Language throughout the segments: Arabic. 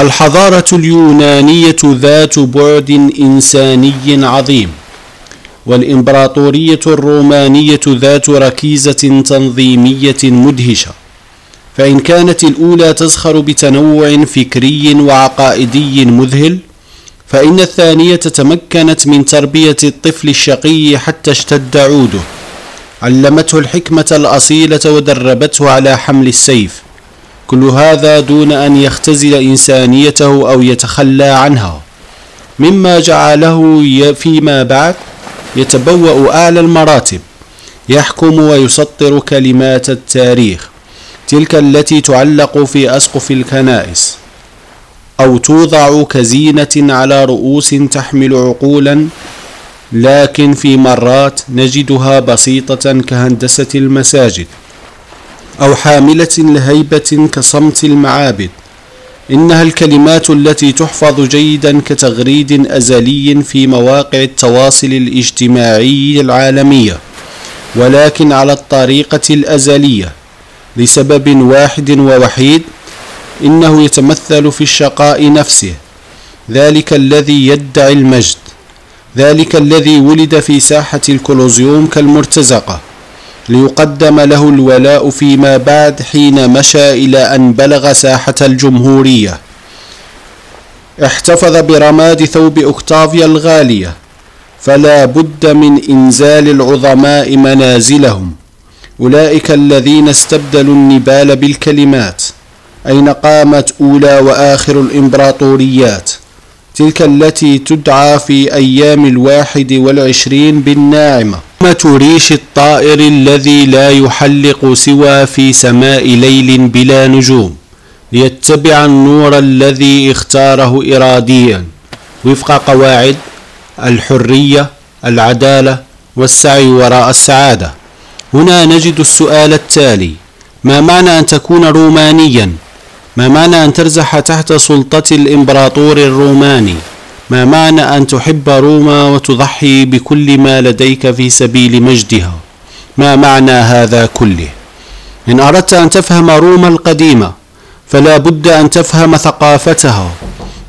الحضارة اليونانية ذات بعد إنساني عظيم، والإمبراطورية الرومانية ذات ركيزة تنظيمية مدهشة. فإن كانت الأولى تزخر بتنوع فكري وعقائدي مذهل، فإن الثانية تمكنت من تربية الطفل الشقي حتى اشتد عوده، علمته الحكمة الأصيلة ودربته على حمل السيف. كل هذا دون أن يختزل إنسانيته أو يتخلى عنها، مما جعله فيما بعد يتبوأ أعلى المراتب، يحكم ويسطر كلمات التاريخ، تلك التي تعلق في أسقف الكنائس أو توضع كزينة على رؤوس تحمل عقولا، لكن في مرات نجدها بسيطة كهندسة المساجد أو حاملة لهيبة كصمت المعابد. إنها الكلمات التي تحفظ جيدا كتغريد أزلي في مواقع التواصل الاجتماعي العالمية، ولكن على الطريقة الأزلية، لسبب واحد ووحيد، إنه يتمثل في الشقاء نفسه، ذلك الذي يدعي المجد، ذلك الذي ولد في ساحة الكولوزيوم كالمرتزقة، ليقدم له الولاء فيما بعد حين مشى إلى أن بلغ ساحة الجمهورية. احتفظ برماد ثوب أكتافيا الغالية، فلا بد من إنزال العظماء منازلهم، أولئك الذين استبدلوا النبال بالكلمات. أين قامت أولى وآخر الإمبراطوريات، تلك التي تدعى في أيام 21 بالناعمة، ريش الطائر الذي لا يحلق سوى في سماء ليل بلا نجوم، ليتبع النور الذي اختاره إراديا وفق قواعد الحرية، العدالة، والسعي وراء السعادة. هنا نجد السؤال التالي: ما معنى أن تكون رومانيا؟ ما معنى أن ترزح تحت سلطة الإمبراطور الروماني؟ ما معنى أن تحب روما وتضحي بكل ما لديك في سبيل مجدها؟ ما معنى هذا كله؟ إن أردت أن تفهم روما القديمة، فلا بد أن تفهم ثقافتها،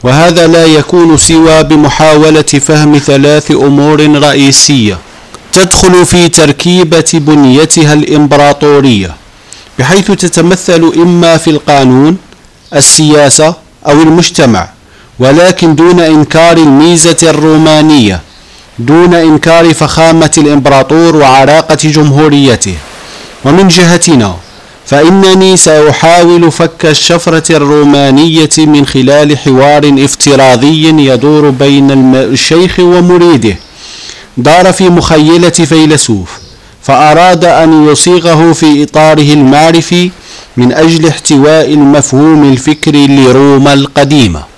وهذا لا يكون سوى بمحاولة فهم 3 أمور رئيسية تدخل في تركيبة بنيتها الإمبراطورية، بحيث تتمثل إما في القانون، السياسة، أو المجتمع، ولكن دون إنكار الميزة الرومانية، دون إنكار فخامة الإمبراطور وعراقة جمهوريته. ومن جهتنا، فإنني سأحاول فك الشفرة الرومانية من خلال حوار افتراضي يدور بين الشيخ ومريده، دار في مخيلة فيلسوف، فأراد أن يصيغه في إطاره المعرفي من أجل احتواء المفهوم الفكري لروما القديمة.